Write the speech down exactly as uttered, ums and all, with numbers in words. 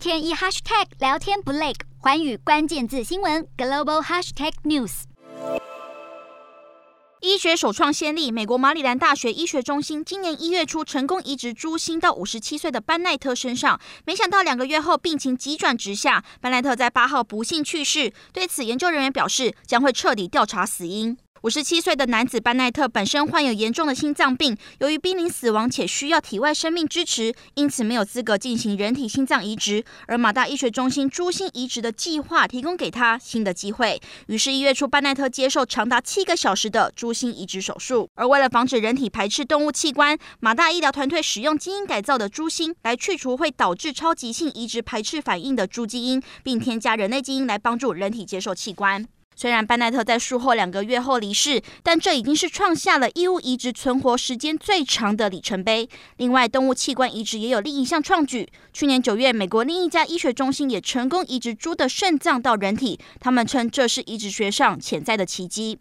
天一 hashtag 聊天不累，寰宇关键字新闻 global hashtag news。医学首创先例，美国马里兰大学医学中心今年一月初成功移植猪心到五十七岁的班奈特身上，没想到两个月后病情急转直下，班奈特在八号不幸去世。对此，研究人员表示将会彻底调查死因。五十七岁的男子班奈特本身患有严重的心脏病，由于濒临死亡且需要体外生命支持，因此没有资格进行人体心脏移植，而马大医学中心猪心移植的计划提供给他新的机会。于是一月初，班奈特接受长达七个小时的猪心移植手术。而为了防止人体排斥动物器官，马大医疗团队使用基因改造的猪心来去除会导致超级性移植排斥反应的猪基因，并添加人类基因来帮助人体接受器官。虽然班奈特在术后两个月后离世，但这已经是创下了义务移植存活时间最长的里程碑。另外，动物器官移植也有另一项创举。去年九月，美国另一家医学中心也成功移植猪的肾脏到人体，他们称这是移植学上潜在的奇迹。